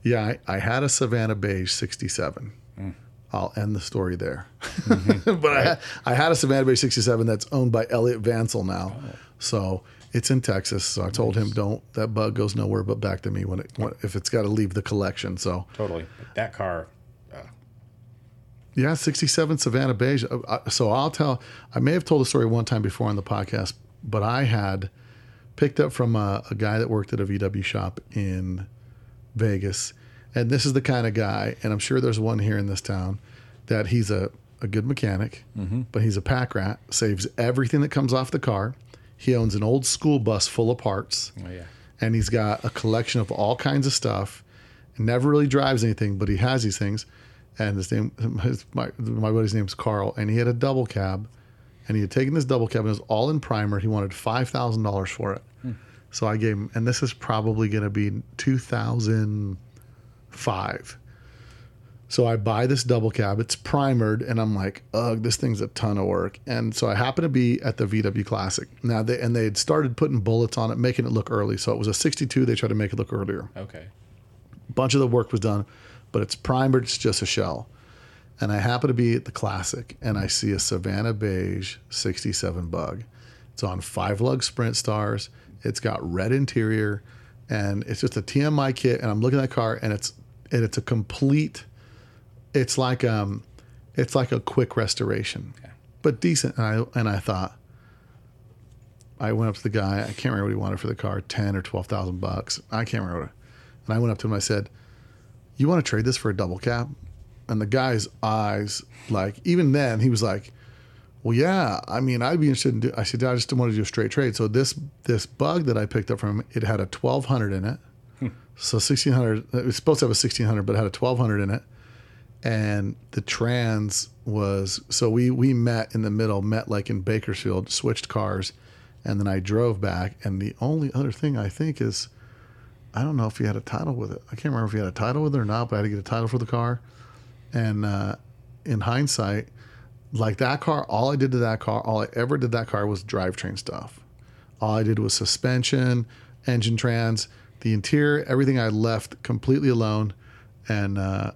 Yeah, I, I had a Savannah Beige sixty-seven. Mm. I'll end the story there. Mm-hmm. But right. I, had, I had a Savannah Beige sixty-seven that's owned by Elliot Vansel now. Oh. So it's in Texas. So I told nice. him, don't, that bug goes nowhere but back to me when it when, if it's got to leave the collection. So totally. That car. Uh... Yeah, sixty-seven Savannah Beige. So I'll tell, I may have told a story one time before on the podcast, but I had picked up from a, a guy that worked at a V W shop in Vegas. And this is the kind of guy, and I'm sure there's one here in this town, that he's a, a good mechanic, mm-hmm. but he's a pack rat, saves everything that comes off the car. He owns an old school bus full of parts, oh, yeah. and he's got a collection of all kinds of stuff. Never really drives anything, but he has these things. And his name, his, my, my buddy's name's Carl, and he had a double cab, and he had taken this double cab, and it was all in primer. He wanted five thousand dollars for it. Hmm. So I gave him, and this is probably going to be two thousand five. So I buy this double cab, it's primered, and I'm like, ugh, this thing's a ton of work. And so I happened to be at the V W Classic. Now they and they had started putting bullets on it, making it look early. So it was a sixty-two, they tried to make it look earlier. Okay. A bunch of the work was done, but it's primered, it's just a shell. And I happen to be at the Classic and I see a Savannah Beige sixty-seven bug. It's on five lug sprint stars, it's got red interior, and it's just a T M I kit, and I'm looking at that car and it's And it's a complete, it's like um, it's like a quick restoration, okay. but decent. And I and I thought, I went up to the guy. I can't remember what he wanted for the car, ten or twelve thousand bucks. I can't remember. And I went up to him. I said, "You want to trade this for a double cab?" And the guy's eyes, like even then, he was like, well, yeah, I mean, I'd be interested in do, I said, I just didn't want to do a straight trade. So this this bug that I picked up from him, it had a twelve hundred in it. Hmm. So sixteen hundred, it was supposed to have a sixteen hundred, but it had a twelve hundred in it. And the trans was, so we, we met in the middle, met like in Bakersfield, switched cars. And then I drove back. And the only other thing I think is, I don't know if he had a title with it. I can't remember if he had a title with it or not, but I had to get a title for the car. And uh, in hindsight, like that car, all I did to that car, all I ever did to that car was drivetrain stuff. All I did was suspension, engine trans, the interior, everything I left completely alone. And uh,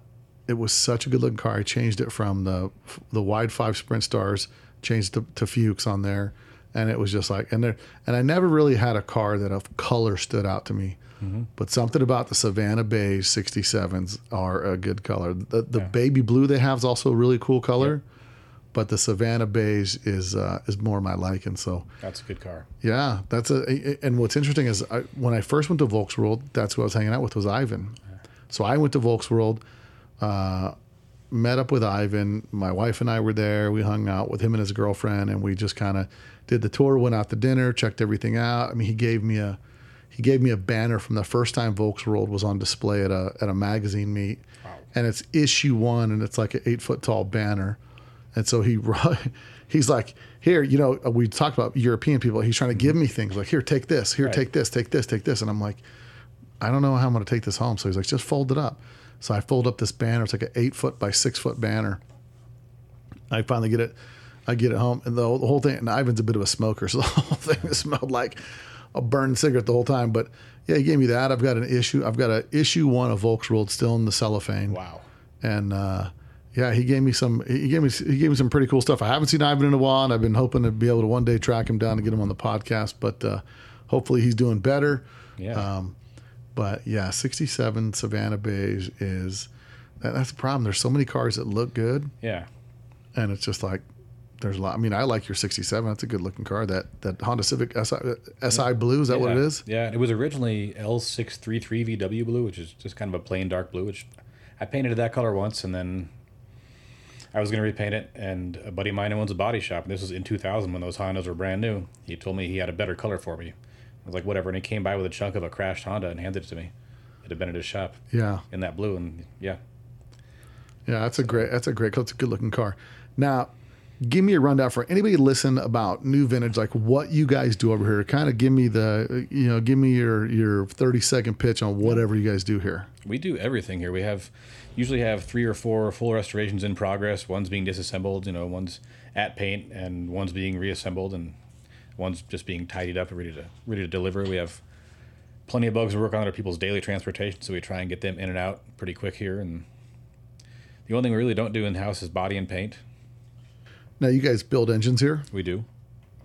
it was such a good looking car. I changed it from the the wide five Sprint Stars, changed to, to Fuchs on there. And it was just like, and there, and I never really had a car that of color stood out to me. Mm-hmm. But something about the Savannah Beige sixty-sevens are a good color. The, the yeah. baby blue they have is also a really cool color, yeah. but the Savannah Beige is uh, is more my liking. So that's a good car. Yeah, that's a. And what's interesting is I, when I first went to Volksworld, that's who I was hanging out with was Ivan. Yeah. So I went to Volksworld, uh, met up with Ivan. My wife and I were there. We hung out with him and his girlfriend, and we just kind of did the tour, went out to dinner, checked everything out. I mean, he gave me a. He gave me a banner from the first time Volksworld was on display at a at a magazine meet. Wow. And it's issue one, and it's like an eight-foot-tall banner. And so he he's like, here, you know, we talked about European people. He's trying to give me things like, here, take this. Here, right. take this, take this, take this. And I'm like, I don't know how I'm going to take this home. So he's like, just fold it up. So I fold up this banner. It's like an eight-foot by six-foot banner. I finally get it. I get it home. And the whole, the whole thing, and Ivan's a bit of a smoker, so the whole thing smelled like a burned cigarette the whole time. But yeah, he gave me that. I've got an issue. I've got an issue one of Volksworld still in the cellophane. Wow. And uh, yeah, he gave me some. He gave me. He gave me some pretty cool stuff. I haven't seen Ivan in a while, and I've been hoping to be able to one day track him down and get him on the podcast. But uh, hopefully, he's doing better. Yeah. Um, but yeah, sixty-seven Savannah Beige is. That, that's the problem. There's so many cars that look good. Yeah. And it's just like. There's a lot. I mean, I like your sixty-seven. That's a good looking car. That that Honda Civic S I Blue, is that yeah. what it is? Yeah, it was originally L six thirty-three V W Blue, which is just kind of a plain dark blue, which I painted it that color once, and then I was going to repaint it, and a buddy of mine who owns a body shop, and this was in two thousand when those Hondas were brand new. He told me he had a better color for me. I was like, whatever, and he came by with a chunk of a crashed Honda and handed it to me. It had been at his shop. Yeah. In that blue, and yeah. Yeah, that's a great, that's a great color. It's a good looking car. Now... Give me a rundown for anybody listen about New Vintage, like what you guys do over here. Kind of give me the, you know, give me your your thirty second pitch on whatever you guys do here. We do everything here. We have usually have three or four full restorations in progress. One's being disassembled, you know, one's at paint, and one's being reassembled, and one's just being tidied up and ready to ready to deliver. We have plenty of bugs to work on that are people's daily transportation, so we try and get them in and out pretty quick here. And the only thing we really don't do in house is body and paint. Now, you guys build engines here? We do.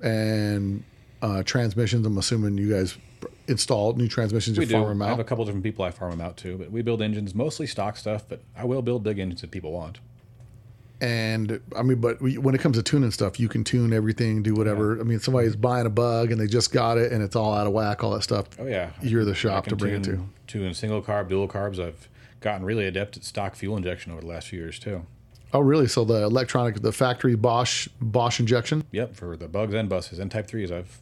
And uh, transmissions, I'm assuming you guys install new transmissions, you we farm do. them out? I have a couple different people I farm them out to, but we build engines, mostly stock stuff, but I will build big engines if people want. And, I mean, but we, when it comes to tuning stuff, you can tune everything, do whatever. Yeah. I mean, somebody's buying a bug and they just got it and it's all out of whack, all that stuff. Oh, yeah. You're the shop to bring tune, it to. Tune single carb, dual carbs. I've gotten really adept at stock fuel injection over the last few years, too. Oh, really? So the electronic, the factory Bosch Bosch injection? Yep, for the bugs and buses and type threes. I've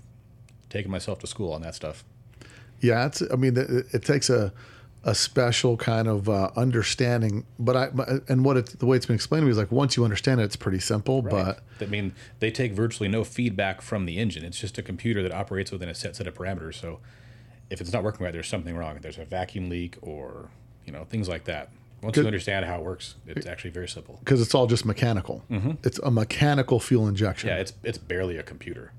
taken myself to school on that stuff. Yeah, it's, I mean, it, it takes a a special kind of uh, understanding. But I and what it, the way it's been explained to me is like once you understand it, it's pretty simple. Right. But I mean, they take virtually no feedback from the engine. It's just a computer that operates within a set set of parameters. So if it's not working right, there's something wrong. There's a vacuum leak or, you know, things like that. Once you understand how it works, it's actually very simple. Because it's all just mechanical. Mm-hmm. It's a mechanical fuel injection. Yeah, it's it's barely a computer,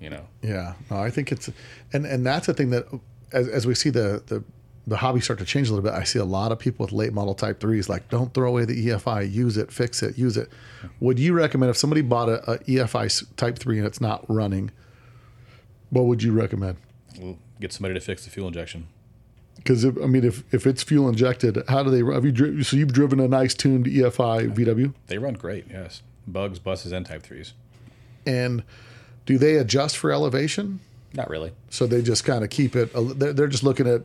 you know. Yeah, no, I think it's, and, and that's the thing that as as we see the, the the hobby start to change a little bit, I see a lot of people with late model Type threes like, don't throw away the E F I, use it, fix it, use it. Mm-hmm. Would you recommend if somebody bought a, a E F I Type three and it's not running, what would you recommend? Well, get somebody to fix the fuel injection. Because I mean, if, if it's fuel injected, how do they have you? Dri- so you've driven a nice tuned E F I V W. They run great, yes. Bugs, buses, and Type threes. And do they adjust for elevation? Not really. So they just kind of keep it, they're just looking at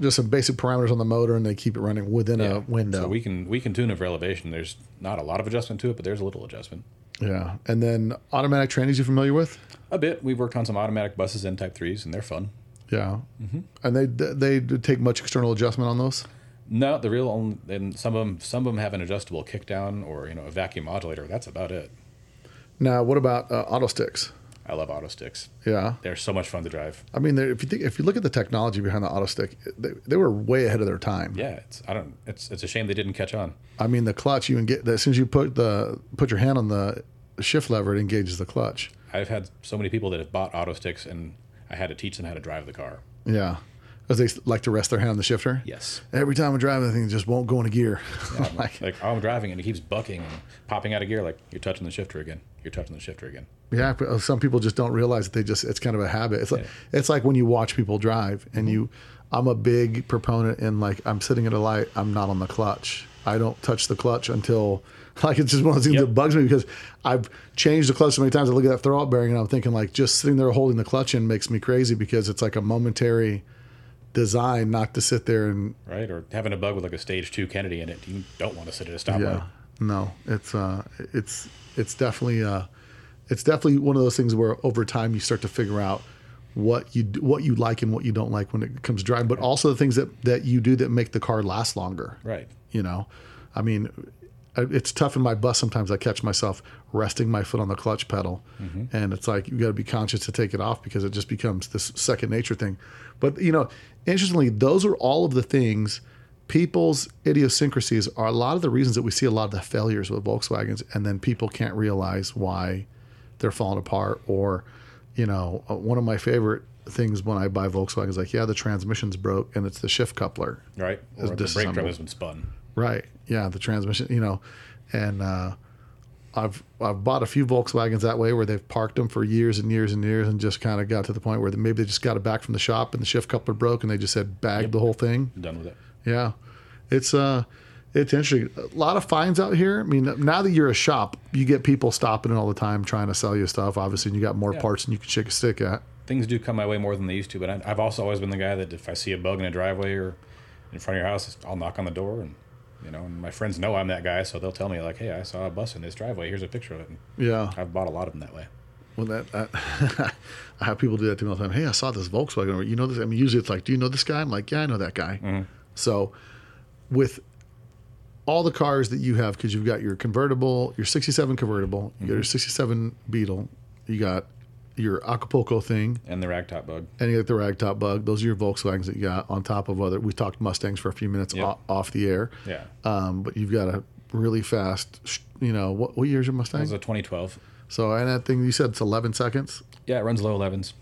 just some basic parameters on the motor and they keep it running within yeah. a window. So we can we can tune it for elevation. There's not a lot of adjustment to it, but there's a little adjustment. Yeah. And then automatic trannies, you familiar with? A bit. We've worked on some automatic buses and Type threes, and they're fun. Yeah. Mm-hmm. And they they take much external adjustment on those? No, the real only, and some of them some of them have an adjustable kickdown or, you know, a vacuum modulator. That's about it. Now, what about uh, auto sticks? I love auto sticks. Yeah, they're so much fun to drive. I mean, if you think, if you look at the technology behind the auto stick, they, they were way ahead of their time. Yeah, it's I don't. It's it's a shame they didn't catch on. I mean, the clutch you can get as soon as you put the put your hand on the shift lever, it engages the clutch. I've had so many people that have bought auto sticks, and I had to teach them how to drive the car. Yeah, because they like to rest their hand on the shifter. Yes. Every time I'm driving, the thing just won't go into gear. Yeah, I'm like, like I'm driving, and it keeps bucking and popping out of gear. Like you're touching the shifter again. You're touching the shifter again. Yeah, but some people just don't realize that they just, it's kind of a habit. It's like, yeah. It's like when you watch people drive and mm-hmm. you, I'm a big proponent in like, I'm sitting at a light, I'm not on the clutch. I don't touch the clutch until, like, it's just one of the things yep. that bugs me because I've changed the clutch so many times. I look at that throwout bearing and I'm thinking like just sitting there holding the clutch in makes me crazy because it's like a momentary design not to sit there and. Right, or having a bug with like a stage two Kennedy in it. You don't want to sit at a stoplight. Yeah, no, it's, uh, it's, it's definitely, uh, It's definitely one of those things where over time you start to figure out what you what you like and what you don't like when it comes to driving, but also the things that, that you do that make the car last longer. Right. You know, I mean, it's tough in my bus sometimes. I catch myself resting my foot on the clutch pedal, mm-hmm. and it's like you got to be conscious to take it off because it just becomes this second nature thing. But, you know, interestingly, those are all of the things. People's idiosyncrasies are a lot of the reasons that we see a lot of the failures with Volkswagens, and then people can't realize why they're falling apart. Or, you know, one of my favorite things when I buy Volkswagen is like, yeah, the transmission's broke and it's the shift coupler. Right. Or the brake drum has been spun. Right. Yeah. The transmission, you know, and, uh, I've, I've bought a few Volkswagens that way where they've parked them for years and years and years and just kind of got to the point where maybe they just got it back from the shop and the shift coupler broke and they just said, bag yep. the whole thing. Done with it. Yeah. It's, uh, It's interesting. A lot of fines out here. I mean, now that you're a shop, you get people stopping it all the time trying to sell you stuff, obviously, and you got more yeah. parts than you can shake a stick at. Things do come my way more than they used to, but I've also always been the guy that if I see a bug in a driveway or in front of your house, I'll knock on the door. And, you know, and my friends know I'm that guy, so they'll tell me, like, hey, I saw a bus in this driveway. Here's a picture of it. And yeah. I've bought a lot of them that way. Well, that, that I have people do that to me all the time. Hey, I saw this Volkswagen. Or, you know this? I mean, usually it's like, do you know this guy? I'm like, yeah, I know that guy. Mm-hmm. So with all the cars that you have, because you've got your convertible, your sixty-seven convertible, you mm-hmm. got your sixty-seven Beetle, you got your Acapulco thing. And the ragtop bug. And you got the ragtop bug. Those are your Volkswagens that you got on top of other. We talked Mustangs for a few minutes yep. off, off the air. Yeah. Um, but you've got a really fast, you know, what, what year is your Mustang? It was a twenty twelve. So, and that thing you said it's eleven seconds? Yeah, it runs low elevens.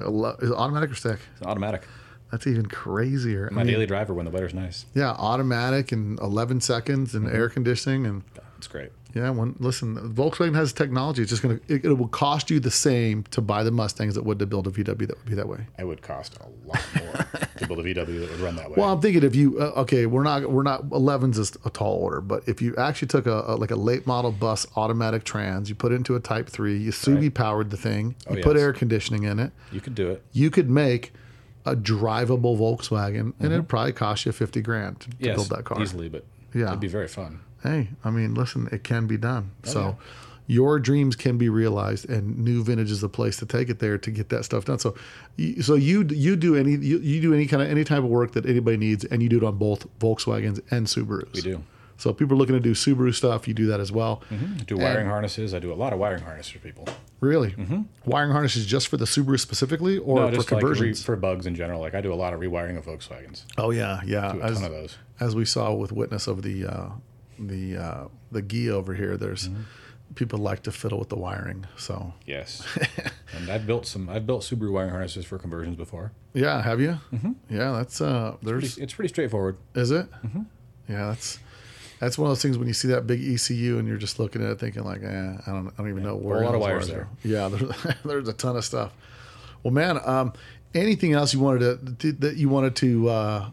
Ele- is it automatic or stick? It's automatic. That's even crazier. My I mean, daily driver when the weather's nice. Yeah, automatic and eleven seconds and mm-hmm. air conditioning and. It's great. Yeah, when listen, Volkswagen has technology. It's just gonna it, it will cost you the same to buy the Mustangs that would to build a V W that would be that way. It would cost a lot more to build a V W that would run that way. Well, I'm thinking if you uh, okay, we're not we're not eleven's is a tall order, but if you actually took a, a like a late model bus automatic trans, you put it into a Type three, you Subi right. powered the thing, oh, you yes. put air conditioning in it. You could do it. You could make a drivable Volkswagen, and mm-hmm. it'd probably cost you fifty grand to, to yes, build that car easily, but yeah, it'd be very fun. Hey, I mean, listen, it can be done. Oh, so, yeah. Your dreams can be realized, and New Vintage is the place to take it there to get that stuff done. So, so you you do any you, you do any kind of any type of work that anybody needs, and you do it on both Volkswagens and Subarus. We do. So, if people are looking to do Subaru stuff, you do that as well. Mm-hmm. I do wiring and, harnesses. I do a lot of wiring harnesses for people. Really? Mm-hmm. Wiring harnesses just for the Subaru specifically, or no, for just conversions? Like re, for bugs in general. Like I do a lot of rewiring of Volkswagens. Oh yeah, yeah. I do a as, ton of those. As we saw with witness of the uh, the uh, the Ghia over here, there's mm-hmm. people like to fiddle with the wiring. So yes, and I've built some. I've built Subaru wiring harnesses for conversions before. Yeah, have you? Mm-hmm. Yeah, that's uh. There's it's pretty, it's pretty straightforward. Is it? Mm-hmm. Yeah, that's. That's one of those things when you see that big E C U and you're just looking at it thinking like, eh, I don't, I don't even yeah, know where. A lot of wires there. Yeah, there's, there's a ton of stuff. Well, man, um, anything else you wanted to that you wanted to uh,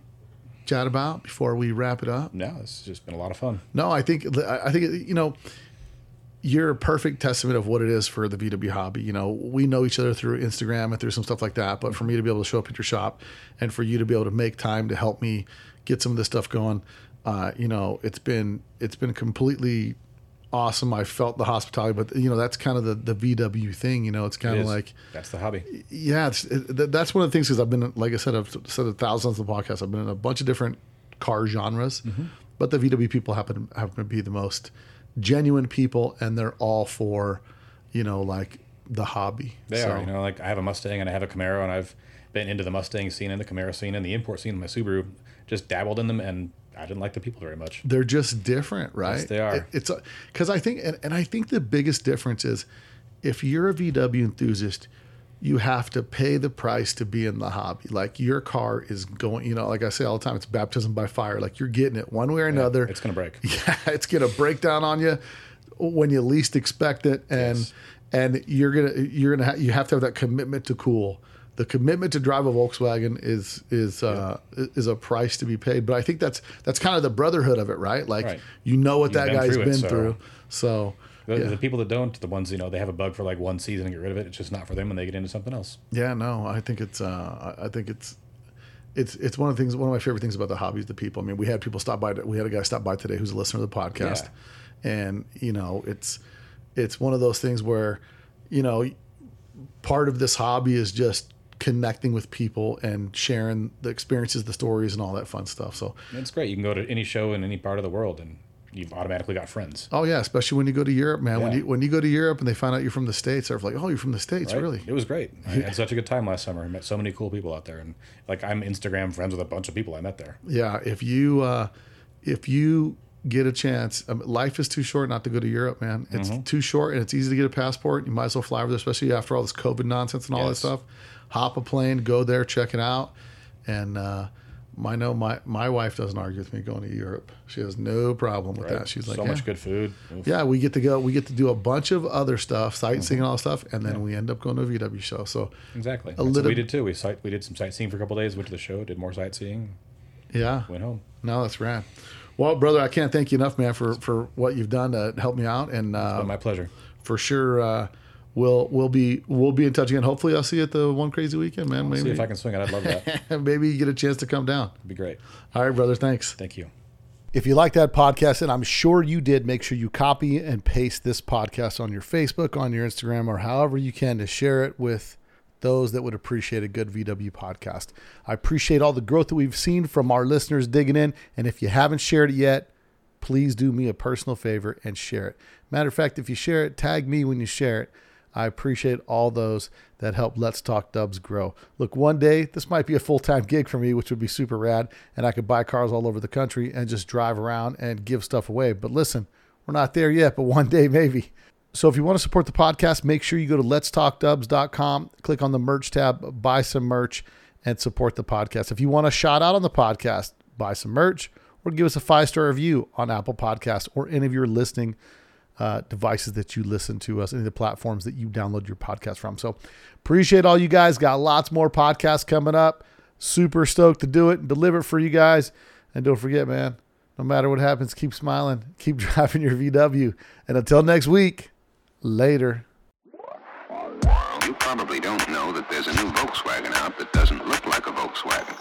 chat about before we wrap it up? No, it's just been a lot of fun. No, I think I think you know. you're a perfect testament of what it is for the V W hobby. You know, we know each other through Instagram and through some stuff like that, but for me to be able to show up at your shop and for you to be able to make time to help me get some of this stuff going, uh, you know, it's been, it's been completely awesome. I felt the hospitality, but you know, that's kind of the, the V W thing, you know, it's kind it of like, that's the hobby. Yeah. It's, it, that's one of the things. Cause I've been, like I said, I've said a thousands of podcasts. I've been in a bunch of different car genres, mm-hmm. but the V W people happen, happen to be the most genuine people, and they're all for, you know, like the hobby. They so. are, you know, like I have a Mustang and I have a Camaro, and I've been into the Mustang scene and the Camaro scene and the import scene and my Subaru, just dabbled in them, and I didn't like the people very much. They're just different, right? Yes, they are. It, it's because I think, and, and I think the biggest difference is if you're a V W enthusiast, you have to pay the price to be in the hobby. Like your car is going, you know, like I say all the time, it's baptism by fire. Like you're getting it one way or another. Yeah, it's going to break. Yeah, it's going to break down on you when you least expect it, and yes. and you're gonna you're gonna ha- you have to have that commitment to cool. The commitment to drive a Volkswagen is is uh, yeah. is a price to be paid. But I think that's that's kind of the brotherhood of it, right? Like right. you know what You've that been guy's through been it, so. through, so. The, yeah. the people that don't, the ones, you know, they have a bug for like one season and get rid of it. It's just not for them when they get into something else. Yeah, no, I think it's, uh, I think it's, it's, it's one of the things, one of my favorite things about the hobby is the people. I mean, we had people stop by, we had a guy stop by today who's a listener to the podcast. Yeah. And, you know, it's, it's one of those things where, you know, part of this hobby is just connecting with people and sharing the experiences, the stories, and all that fun stuff. So it's great. You can go to any show in any part of the world and you've automatically got friends. Oh yeah, especially when you go to Europe, man. Yeah. When you when you go to Europe and they find out you're from the States, they're like, "Oh, you're from the States, right? Really?" It was great. I had such a good time last summer. I met so many cool people out there, and like I'm Instagram friends with a bunch of people I met there. Yeah, if you uh, if you get a chance, um, life is too short not to go to Europe, man. It's mm-hmm. too short, and it's easy to get a passport. You might as well fly over there, especially after all this COVID nonsense and all yes. that stuff. Hop a plane, go there, check it out, and. Uh, I know my, my wife doesn't argue with me going to Europe. She has no problem with right. that. She's like, so yeah. much good food. Oof. Yeah, we get to go. We get to do a bunch of other stuff, sightseeing mm-hmm. and all stuff, and then yeah. we end up going to a V W show. So exactly, a little, we did too. We sight we did some sightseeing for a couple of days. Went to the show, did more sightseeing. Yeah, went home. No, that's rad. Well, brother, I can't thank you enough, man, for, for what you've done to help me out. And uh, it's been my pleasure. For sure. Uh, We'll we'll be we'll be in touch again. Hopefully, I'll see you at the One Crazy Weekend, man. Maybe. See if I can swing it. I'd love that. Maybe you get a chance to come down. It'd be great. All right, brother. Thanks. Thank you. If you like that podcast, and I'm sure you did, make sure you copy and paste this podcast on your Facebook, on your Instagram, or however you can to share it with those that would appreciate a good V W podcast. I appreciate all the growth that we've seen from our listeners digging in. And if you haven't shared it yet, please do me a personal favor and share it. Matter of fact, if you share it, tag me when you share it. I appreciate all those that help Let's Talk Dubs grow. Look, one day, this might be a full-time gig for me, which would be super rad, and I could buy cars all over the country and just drive around and give stuff away. But listen, we're not there yet, but one day maybe. So if you want to support the podcast, make sure you go to lets talk dubs dot com, click on the merch tab, buy some merch, and support the podcast. If you want a shout-out on the podcast, buy some merch, or give us a five-star review on Apple Podcasts or any of your listening Uh, devices that you listen to us, any of the platforms that you download your podcast from. So appreciate all you guys. Got lots more podcasts coming up. Super stoked to do it and deliver it for you guys. And don't forget, man, no matter what happens, keep smiling, keep driving your V W. And until next week, later. You probably don't know that there's a new Volkswagen out that doesn't look like a Volkswagen.